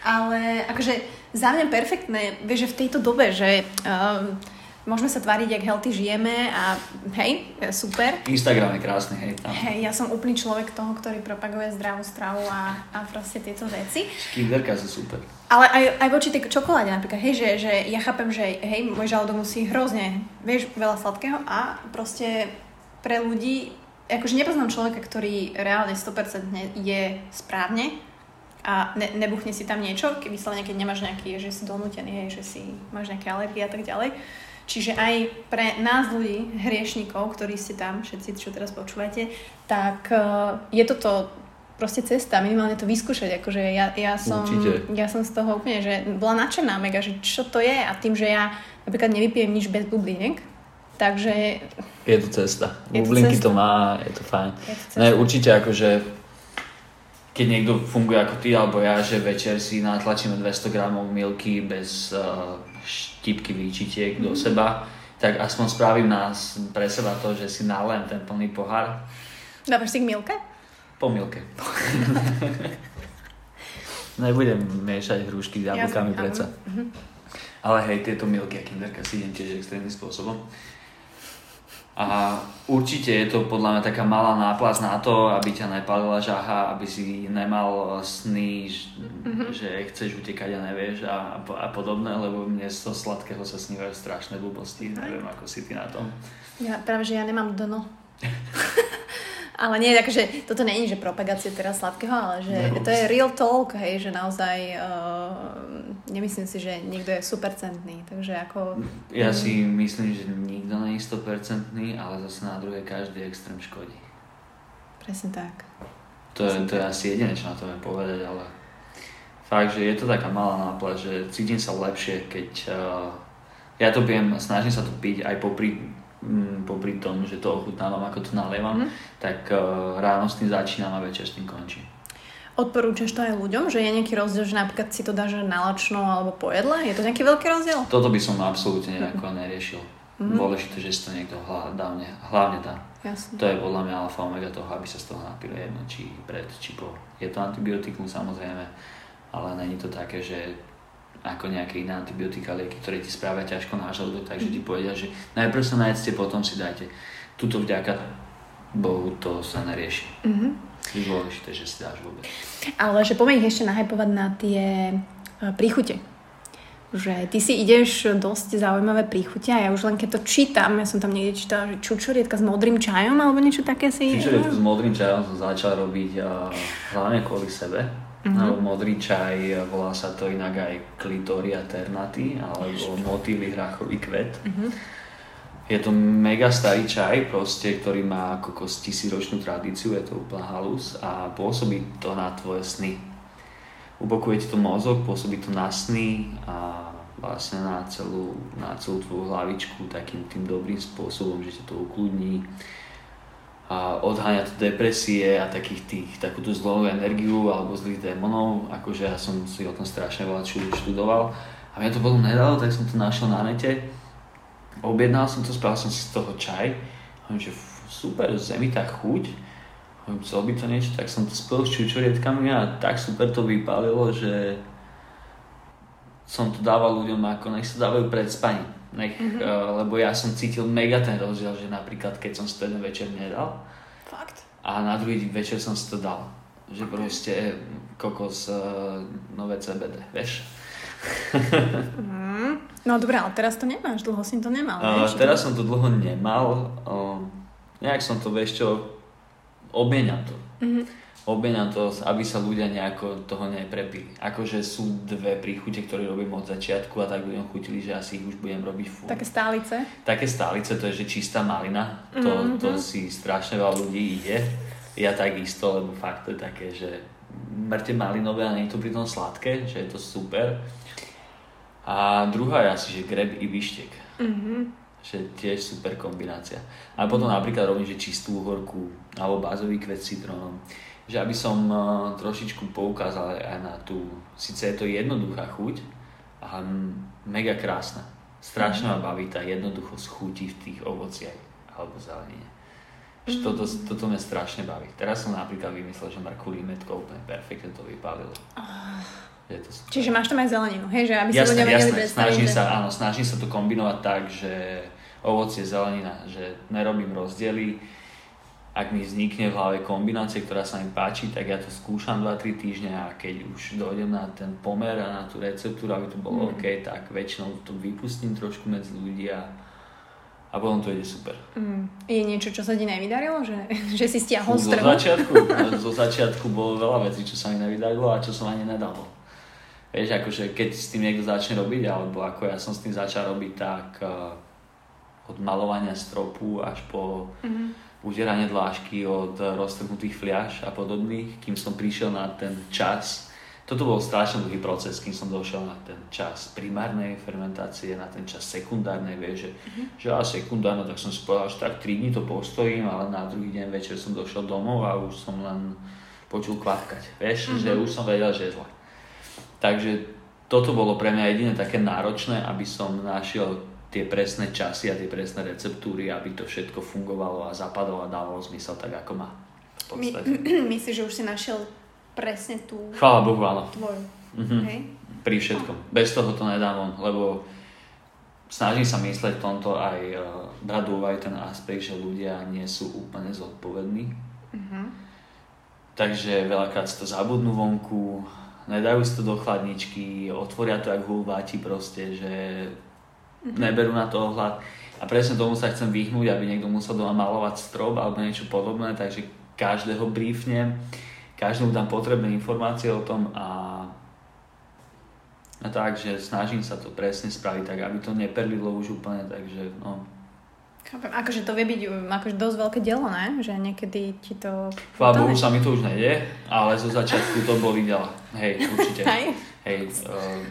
Ale akože za mňa perfektné, vieš, že v tejto dobe, že um, môžeme sa tváriť, jak healthy žijeme a hej, super. Instagram je krásny, hej. Tam. Hej, ja som úplný človek toho, ktorý propaguje zdravú stravu a, a proste tieto veci. Kinderka sú super. Ale aj, aj voči tej čokoláde napríklad, hej, že, že ja chápem, že hej, môj žalúdok musí hrozne, vieš, veľa sladkého a proste pre ľudí, akože nepoznám človeka, ktorý reálne sto percent je správne a ne, nebuchne si tam niečo, keď vyslovene, keď nemáš nejaký, že si donútený, hej, že si máš nejaké alergie a tak ďalej. Čiže aj pre nás ľudí, hriešnikov, ktorí ste tam, všetci, čo teraz počúvate, tak uh, je toto proste cesta, minimálne to vyskúšať, akože ja, ja, som, ja som z toho úplne, že bola nadšená mega, že čo to je a tým, že ja napríklad nevypijem nič bez bubliniek, takže... Je to cesta, je bublinky to, cesta. To má, je to fajn. Je to ne, určite akože, keď niekto funguje ako ty alebo ja, že večer si natlačíme dvesto gramov milky bez uh, štipky výčitiek mm. do seba, tak aspoň spravím nás pre seba to, že si nalem ten plný pohár. Dávaš si k milke? Po milke. Nebudem miešať hrušky s jablkami preca. Uh-huh. Ale hej, tieto milky a kinderka si idem tiež extrémnym spôsobom. A určite je to podľa mňa taká malá náplast na to, aby ťa nepálila žaha, aby si nemal sny, uh-huh. že chceš utekať a nevieš a, a podobné, lebo mne z toho sladkého sa snívajú strašné blbosti. Uh-huh. Neviem, ako si ty na tom. Ja práve, že ja nemám dno. Ale nie, takže toto není, že propagácie teraz sladkého, ale že no, to je real talk, hej, že naozaj uh, nemyslím si, že niekto je sto percent, takže ako... Ja si myslím, že nikto nie je sto percent, ale zase na druhé každý extrém škodí. Presne tak. To je, to je asi jediné, čo na to viem povedať, ale fakt, že je to taká malá náplať, že cítim sa lepšie, keď uh, ja to pijem, snažím sa to piť aj popri... popri tom, že to ochutnávam, ako to nalievam, mm. tak uh, ráno s tým začínam a večer s tým končím. Odporúčaš to aj ľuďom, že je nejaký rozdiel, že napríklad si to dáš nalačno alebo po jedle? Je to nejaký veľký rozdiel? Toto by som absolútne nejako neriešil. Mm-hmm. Dôležité, že si to niekto hlavne, hlavne dá. Jasne. To je podľa mňa alfa omega toho, aby sa z toho napilo jedno, či pred, či po. Je to antibiotikum samozrejme, ale není to také, že ako nejaké iné antibiotika, lieky, ktoré ti spravia ťažko na žalúdok, takže mm-hmm. ti povedia, že najprv sa najedzte, potom si dajte. Tuto vďaka Bohu to sa nerieši. Mm-hmm. Dôležité, že si dáš vôbec. Ale že poďme ich ešte nahypovať na tie príchute. Že ty si ideš dosť zaujímavé príchute a ja už len keď to čítam, ja som tam niekde čítala, že čučorietka s modrým čajom alebo niečo také si... Čučorietka s modrým čajom som začal robiť a hlavne kvôli sebe. Mm-hmm. Modrý čaj, volá sa to inak aj klitoria ternaty alebo motýli hrachový kvet. Mm-hmm. Je to mega starý čaj, proste, ktorý má kokos tisíročnú tradíciu, je to úplná halus a pôsobí to na tvoje sny. Ubokuje ti to mozog, pôsobí to na sny a vlastne na celú, na celú tvoju hlavičku takým tým dobrým spôsobom, že ťa to ukľudní. A odháňa to depresie a takých tých, takúto zlú energiu alebo zlých démonov, akože ja som si o tom strašne veľa študoval a mňa to potom nedalo, tak som to našiel na nete. Objednal som to, spravil som si z toho čaj. Hovorím, že super, zemi tá chuť. Hovorím, chcel by to niečo, tak som to spil s čučorietkami a tak super to vypálilo, že som to dával ľuďom ako nech sa dávajú pred spaním. Nech, mm-hmm. uh, lebo ja som cítil mega ten rozdiel, že napríklad keď som si to jeden večer nedal. Fakt? A na druhý večer som si to dal. Že okay. Proste kokos uh, nové cé bé dé, vieš? Mm. No dobré, ale teraz to nemáš, dlho som to nemal. Uh, teraz som to dlho nemal, uh, nejak som to, vieš čo, obmieniam to. Mm-hmm. Obmieniam to, aby sa ľudia nejako toho neprepili. Akože sú dve príchute, ktoré robím od začiatku a tak ľuďom chutili, že asi ich už budem robiť furt. Také stálice? Také stálice, to je že čistá malina, to, mm-hmm. to si strašne veľa ľudí ide. Ja takisto, lebo fakt to je také, že mŕte malinové a nie je to pri tom sladké, že je to super. A druhá je asi, že greb i bištek. Mm-hmm. Že tiež super kombinácia. A potom mm-hmm. napríklad robím, že čistú uhorku alebo bázový kvet s citrónom. Že aby som uh, trošičku poukázal aj na tú, síce je to jednoduchá chuť, ale mega krásna. Strašne ma mm-hmm. baví tá jednoduchosť chuti v tých ovociach alebo zelenine. Mm-hmm. Toto, toto mňa strašne baví. Teraz som napríklad vymyslel, že mrkvu limetkou úplne perfektne to vypálilo. Oh. Čiže máš tam aj zeleninu, hej? Že aby jasné, sa ľudia vedeli predstaviť. Snažím že... sa, áno, snažím sa to kombinovať tak, že ovocie, zelenina, že nerobím rozdiely. Ak mi vznikne v hlave kombinácie, ktorá sa mi páči, tak ja to skúšam dva tri týždne a keď už dojdem na ten pomer a na tú receptúru, aby to bolo mm. OK, tak väčšinou to vypustím trošku medzi ľudí a, a potom to ide super. Mm. Je niečo, čo sa ti nevydarilo? Že, že si stiahol z trhu? Zo začiatku, zo začiatku bolo veľa vecí, čo sa mi nevydarilo a čo som ani nedalo. Vieš, akože keď s tým niekto začne robiť, alebo ako ja som s tým začal robiť, tak uh, od malovania stropu až po mm-hmm. udieranie dlášky, od roztrhnutých fliaš a podobných, kým som prišiel na ten čas. Toto bol strašne dlhý proces, kým som došiel na ten čas primárnej fermentácie, na ten čas sekundárnej, vieš, že, mm-hmm. že a sekundárno, tak som si povedal, že tak tri dní to postojím, ale na druhý deň večer som došiel domov a už som len počul kvapkať, vieš, mm-hmm. že už som vedel, že je zle. Takže toto bolo pre mňa jedine také náročné, aby som našiel tie presné časy a tie presné receptúry, aby to všetko fungovalo a zapadlo a dávalo zmysel tak, ako má. My, myslíš, že už si našiel presne tú... Chvála Bohu, áno. Tvoju. Mhm. Okay. Pri všetkom. Oh. Bez toho to nedám on, lebo snažím sa mysleť v tomto aj uh, brať do úvahy ten aspekt, že ľudia nie sú úplne zodpovední. Uh-huh. Takže veľakrát si to zabudnú vonku, nedajú si to do chladničky, otvoria to jak hulváti proste, že mm-hmm. neberú na to ohľad. A presne tomu sa chcem vyhnúť, aby niekto musel doma malovať strop alebo niečo podobné, takže každého briefnem, každému dám potrebné informácie o tom a, a takže snažím sa to presne spraviť tak, aby to neperlilo už úplne, takže no. Akože to vie byť akože dosť veľké dielo, ne? Že niekedy ti to... Chvála Bohu, sa mi to už nejde, ale zo začiatku to boli ďalej. Hej, určite. Hej, uh,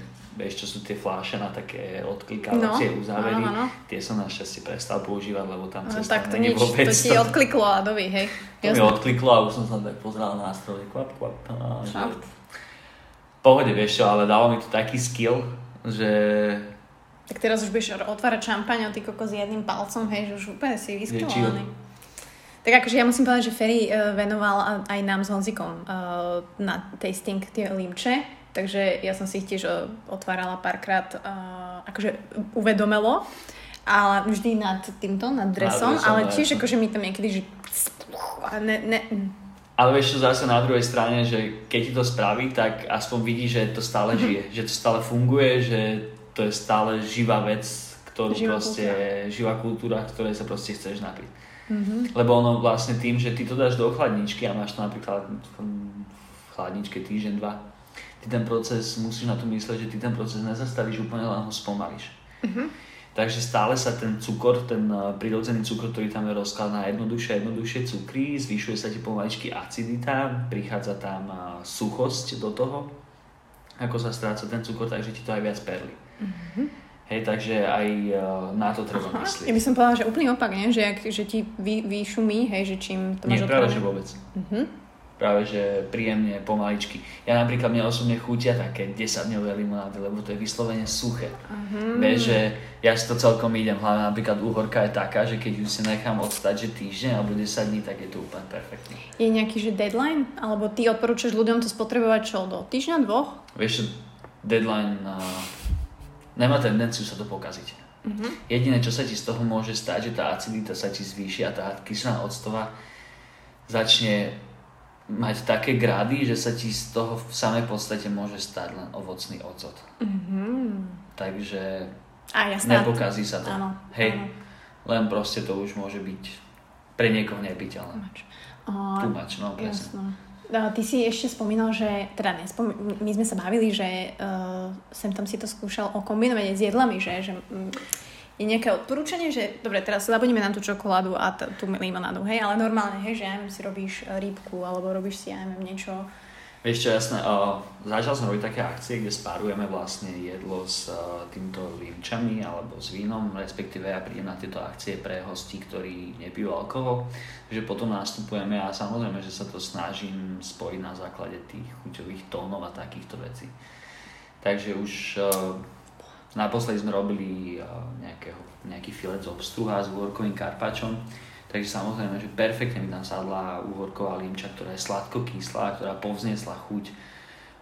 vieš, čo sú tie fláše na také odklikávacie no, uzávery, no, no. Tie som našťastie prestal používať, lebo tam no, cesta není vôbec. To ti odkliklo a doby, hej. To mi odkliklo a už som sa tak pozeral na nástroj, kvap, kvap. Pohode, vieš čo, ale dalo mi to taký skill, že... Tak teraz už budeš otvárať šampaň, ty kokos jedným palcom, hej, že už úplne si vyskilovaný. Tak akože ja musím povedať, že Feri uh, venoval aj nám s Honzikom uh, na tasting tie limče, takže ja som si ich tiež uh, otvárala párkrát uh, akože uvedomelo, ale vždy nad týmto, nad dresom, na dresom ale tiež akože mi tam niekedy, že... Ne, ne... Ale vieš čo, zase na druhej strane, že keď ti to spraví, tak aspoň vidíš, že to stále žije, že to stále funguje, že to je stále živá vec, ktorú živá proste, kultúra. živá kultúra, ktorej sa proste chceš napiť. Mm-hmm. Lebo ono vlastne tým, že ty to dáš do chladničky a máš to napríklad v chladničke týždeň, dva, ty ten proces, musíš na to mysleť, že ty ten proces nezastavíš úplne, len ho spomalíš. Mm-hmm. Takže stále sa ten cukor, ten prirodzený cukor, ktorý tam je rozkladaný na jednoduchšie a jednoduchšie cukry, zvyšuje sa ti pomaličky acidita, prichádza tam suchosť do toho, ako sa stráca ten cukor, takže ti to aj viac perlí. Mm-hmm. Hej, takže aj na to treba Aha. myslieť. Ja by som povedala, že úplný opak, nie? Že, ak, že ti vy, vyšumí, hej, že čím to máš otvorené. Nie, práve že vôbec. Uh-huh. Práve že príjemne, pomaličky. Ja napríklad, mne osobne chutia také desaťdňové limonády, lebo to je vyslovene suché. Uh-huh. Vieš, že ja si to celkom idem, hlavne napríklad uhorka je taká, že keď ju si nechám odstať, že týždeň alebo desať dní, tak je to úplne perfektné. Je nejaký, že deadline? Alebo ty odporúčaš ľuďom to spotrebovať čo do týždňa, dvoch? Vieš, deadline na... Nemá tendenciu sa to pokaziť. Mm-hmm. Jediné, čo sa ti z toho môže stať, že tá acidita sa ti zvýši a tá kyselá octová začne mať také grády, že sa ti z toho v samej podstate môže stať len ovocný ocot. Mm-hmm. Takže a jasná, nepokazí sa to. Áno, Hej, áno. Len proste to už môže byť pre niekoho nebyteľné. Too much, no presne. Ty si ešte spomínal, že, teda nespom- my sme sa bavili, že uh, sem tam si to skúšal okombinovať s jedlami, že, že um, je nejaké odporúčanie, že dobre, teraz zabudneme na tú čokoládu a t- tú limonádu, hej, ale normálne, hej, že ja neviem, si robíš rybku, alebo robíš si, ja neviem, niečo. Vieš čo, jasné, uh, začal som robiť také akcie, kde spárujeme vlastne jedlo s uh, týmto limčami alebo s vínom, respektíve ja prídem na tieto akcie pre hostí, ktorí nepijú alkohol. Takže potom nastupujeme a samozrejme, že sa to snažím spojiť na základe tých chuťových tónov a takýchto vecí. Takže už uh, naposledy sme robili uh, nejakého, nejaký filet z obstruha s uhorkovým karpačom, takže samozrejme, že perfektne mi tam sadla uhorková limča, ktorá je sladko-kyslá, ktorá povznesla chuť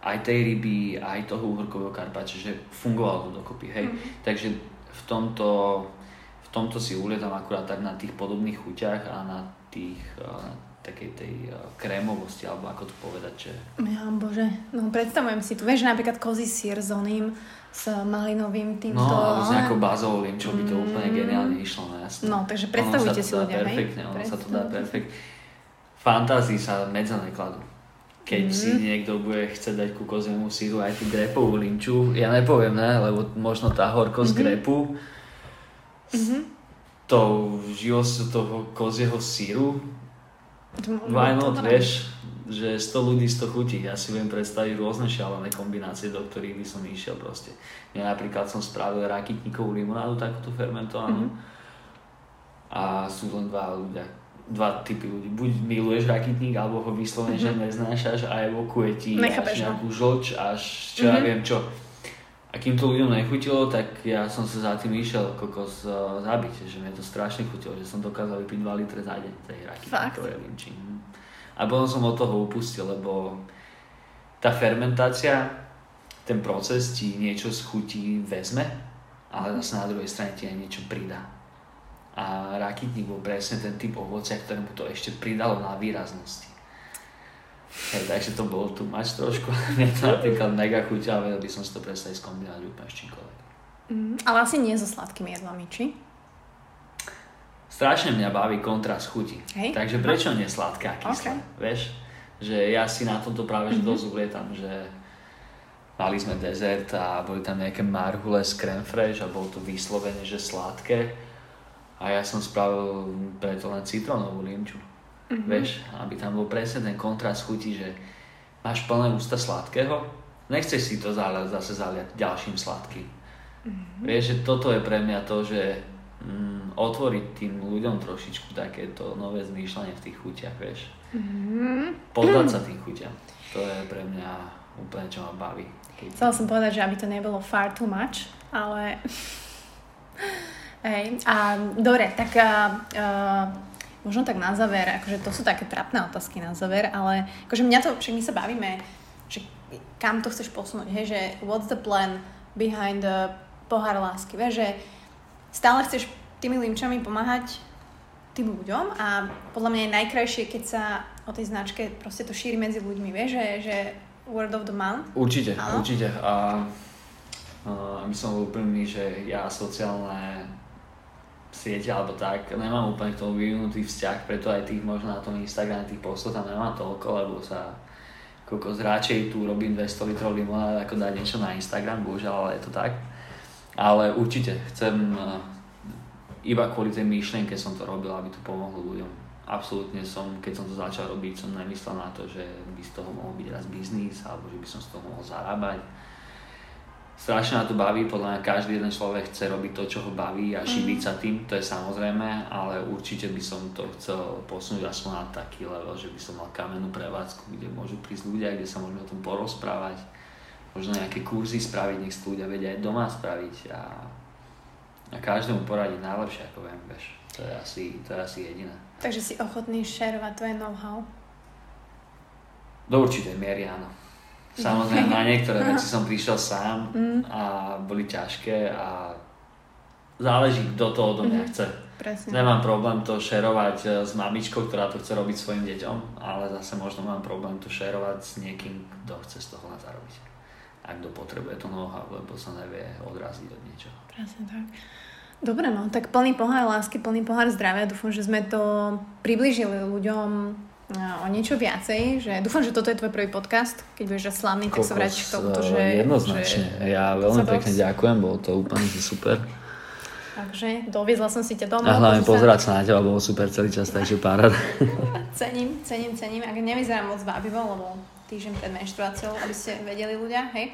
aj tej ryby, aj toho uhorkového karpača, že fungovalo to dokopy, hej. Mm-hmm. Takže v tomto, v tomto si ulietam akurát tak na tých podobných chuťach a na tých uh, takej tej uh, krémovosti, alebo ako to povedať, že... Ja, bože, no predstavujem si tu, vieš, napríklad kozí syr s oným, s malinovým týmto... No, s nejakou bazovou limčou by to mm. úplne geniálne išlo, no jasne. No, takže predstavujte si ľudia, hej? Ono sa to dá perfektne, fantázii sa medza nekladú. Keď mm. si niekto bude chce dať ku koziemu syru aj tú grépovú limču, ja nepoviem, ne, lebo možno tá horkosť mm-hmm. grépu... Mm-hmm. tou živosťou toho kozieho síru. Why not, vieš, že sto ľudí sto chutí. Ja si viem predstaviť rôzne šialené kombinácie, do ktorých by som išiel proste. Ja napríklad som spravil rakitníkovú limonádu, takúto fermentovanú. Mm-hmm. A sú len dva ľudia, dva typy ľudí. Buď miluješ rakitník, alebo ho vyslovene, mm-hmm. že neznášaš a evokuje ti až nejakú žlč, až čo mm-hmm. ja viem čo. A kým to ľuďom nechutilo, tak ja som sa za tým išiel kokos uh, zabiť, že mne to strašne chutilo, že som dokázal vypiť dva litre za deň tej rakitníkovej limči. A potom som od toho upustil, lebo tá fermentácia, ten proces ti niečo z chutí vezme, ale zase na druhej strane ti aj niečo pridá. A rakitník bol presne ten typ ovocia, ktorému to ešte pridalo na výraznosti. Hej, takže to bolo too much trošku, mne to napríklad mega chuťa, ale by som si to prestali skombinovať úplne s čímkoľvek. Mm, ale asi nie so sladkými jedlami, či? Strašne mňa baví kontrast chuti, hej. Takže prečo nie sladká a kyslá, okay. Vieš? Že ja si na tomto práve že mm-hmm. dosť ulietam, že mali sme dezert a boli tam nejaké marhule z crème fraîche a bolo to vyslovene, že sladké a ja som spravil preto len citrónovú limču. Mm-hmm. Vieš, aby tam bol presne ten kontrast chuti, že máš plné ústa sladkého nechceš si to záľať, zase záľať ďalším sladkým. Mm-hmm. Vieš, že toto je pre mňa to, že mm, otvoriť tým ľuďom trošičku takéto nové zmýšľanie v tých chuťach, vieš. Mm-hmm. Poznať sa tým chuťam. To je pre mňa úplne, čo ma baví. Keď... Chcela som povedať, že aby to nebolo far too much, ale... Hej, a dobre, tak a, a, možno tak na záver, akože to sú také trápne otázky na záver, ale akože mňa to, však my sa bavíme, že kam to chceš posunúť, hej, že what's the plan behind the pohár lásky, vieš, že stále chceš tými limčami pomáhať tým ľuďom a podľa mňa je najkrajšie, keď sa o tej značke proste to šíri medzi ľuďmi, vieš, že, že word of the mouth. Určite, áno? Určite a uh, my som úplný, že ja sociálne siete alebo tak, nemám úplne k tomu vyvinutý vzťah, preto aj tých možno na tom Instagrame tých postov tam nemám toľko, lebo sa koľko zráčej tu robím dvesto litrov limonáda, ako dať niečo na Instagram, bohužiaľ, ale je to tak. Ale určite chcem, iba kvôli tej myšlienke som to robil, aby to pomohlo ľuďom. Absolútne som, keď som to začal robiť, som nemyslel na to, že by z toho mohol byť raz biznis, alebo že by som z toho mohol zarábať. Strašne ma to baví, podľa mňa každý jeden človek chce robiť to, čo ho baví a živiť sa tým, to je samozrejme, ale určite by som to chcel posunúť aspoň na taký level, že by som mal kamennú prevádzku, kde môžu prísť ľudia, kde sa môžeme o tom porozprávať, možno nejaké kurzy spraviť, nech si ľudia vedia aj doma spraviť a, a každému poradiť najlepšie, ako viem, vieš, to je asi, to je asi jediné. Takže si ochotný šerovať tvoje know-how? Do určitej miery áno. Samozrejme, na niektoré veci som prišiel sám a boli ťažké a záleží, kto to odo mňa chce. Presne. Nemám problém to šerovať s mamičkou, ktorá to chce robiť svojim deťom, ale zase možno mám problém to šerovať s niekým, kto chce z toho na zarobiť. A kto potrebuje to know-how, lebo sa nevie odraziť od niečoho. Presne tak. Dobre, no, tak plný pohár lásky, plný pohár zdravia. Dúfam, že sme to priblížili ľuďom o niečo viacej, že dúfam, že toto je tvoj prvý podcast, keď budeš slavný, tak sa vrátiš k tomuto, že... Jednoznačne, že... ja veľmi pekne ďakujem, bolo to úplne super. Takže doviezla som si ťa doma. A hlavne pozerať sa na teba, bolo super celý čas, takže paráda. Cením, cením, cením, ak nevyzerám moc vábivo, lebo týždeň pred menštruáciou, aby ste vedeli ľudia, hej.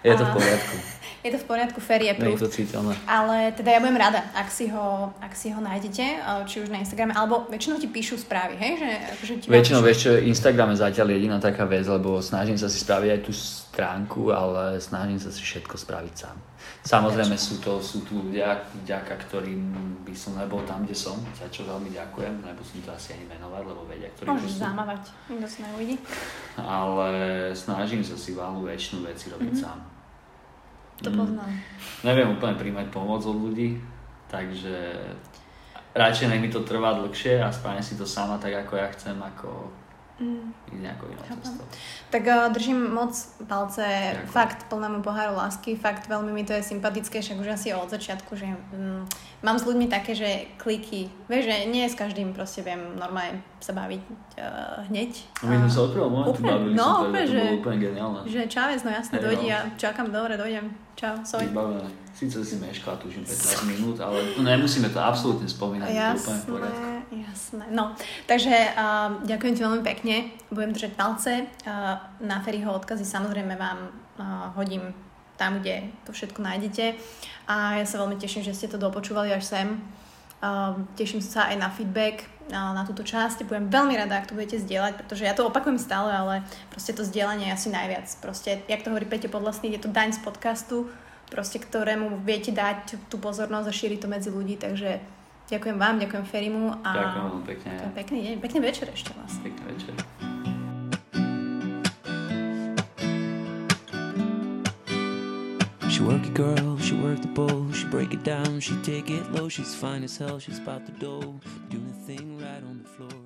Je to v poriadku. Je to v poriadku, Feri je prúd. Je to cítelné. Ale teda ja budem rada, ak si ho, ak si ho nájdete, či už na Instagrame, alebo väčšinou ti píšu správy, hej? Že, akože ti väčšinou, vieš čo, Instagram je zatiaľ jediná taká vec, lebo snažím sa si spraviť aj tú stránku, ale snažím sa si všetko spraviť sám. Samozrejme sú to, sú tu ľudia, vďaka ktorým by som nebol tam, kde som, za čo veľmi ďakujem, lebo som to asi ani menovať, lebo vedia, ktorí môžeš sú. Môžeš zamávať, nikto sa neuvidí. Ale snažím sa si válu väčšinu veci robiť mm-hmm. sám. To poznám. Mm, neviem úplne príjmať pomoc od ľudí, takže radšej nech mi to trvá dlhšie a spravím si to sama tak, ako ja chcem, ako mm. ísť nejakou inou cestou. Tak uh, držím moc palce. Ďakujem. Fakt plnému poháru lásky, fakt veľmi mi to je sympatické, však už asi od začiatku, že mm, mám s ľuďmi také, že kliky, vieš, že nie s každým proste viem normálne sa baviť uh, hneď. My sme sa od prvého momentu bavili, no, to, že to bolo úplne geniálne. Že čávec, no jasne, hey, dojdi, no. Ja čakám, dobre, dojdem, čau, soj. Vybavené, síce si meškala tužím pätnásť minút, ale nemusíme to absolútne spomínať, jasné, to úplne v poriadku. Jasné, no, takže uh, ďakujem ti veľmi pekne, budem držať palce, uh, na Feriho odkazy samozrejme vám uh, hodím tam, kde to všetko nájdete. A ja sa veľmi teším, že ste to dopočúvali až sem. Uh, teším sa aj na feedback uh, na túto časť. Budem veľmi rada, ak to budete zdieľať, pretože ja to opakujem stále, ale proste to zdieľanie je asi najviac. Proste, jak to hovorí Peťo Podlasný, je to daň z podcastu, proste ktorému viete dať tú pozornosť a šíriť to medzi ľudí. Takže ďakujem vám, ďakujem Ferimu. A ďakujem pekne. Ďakujem, pekný deň, pekný večer ešte vlastne. Pekný večer. She work it girl, she work the bowl, she break it down, she take it low, she's fine as hell, she's 'bout the dough, doing a thing right on the floor.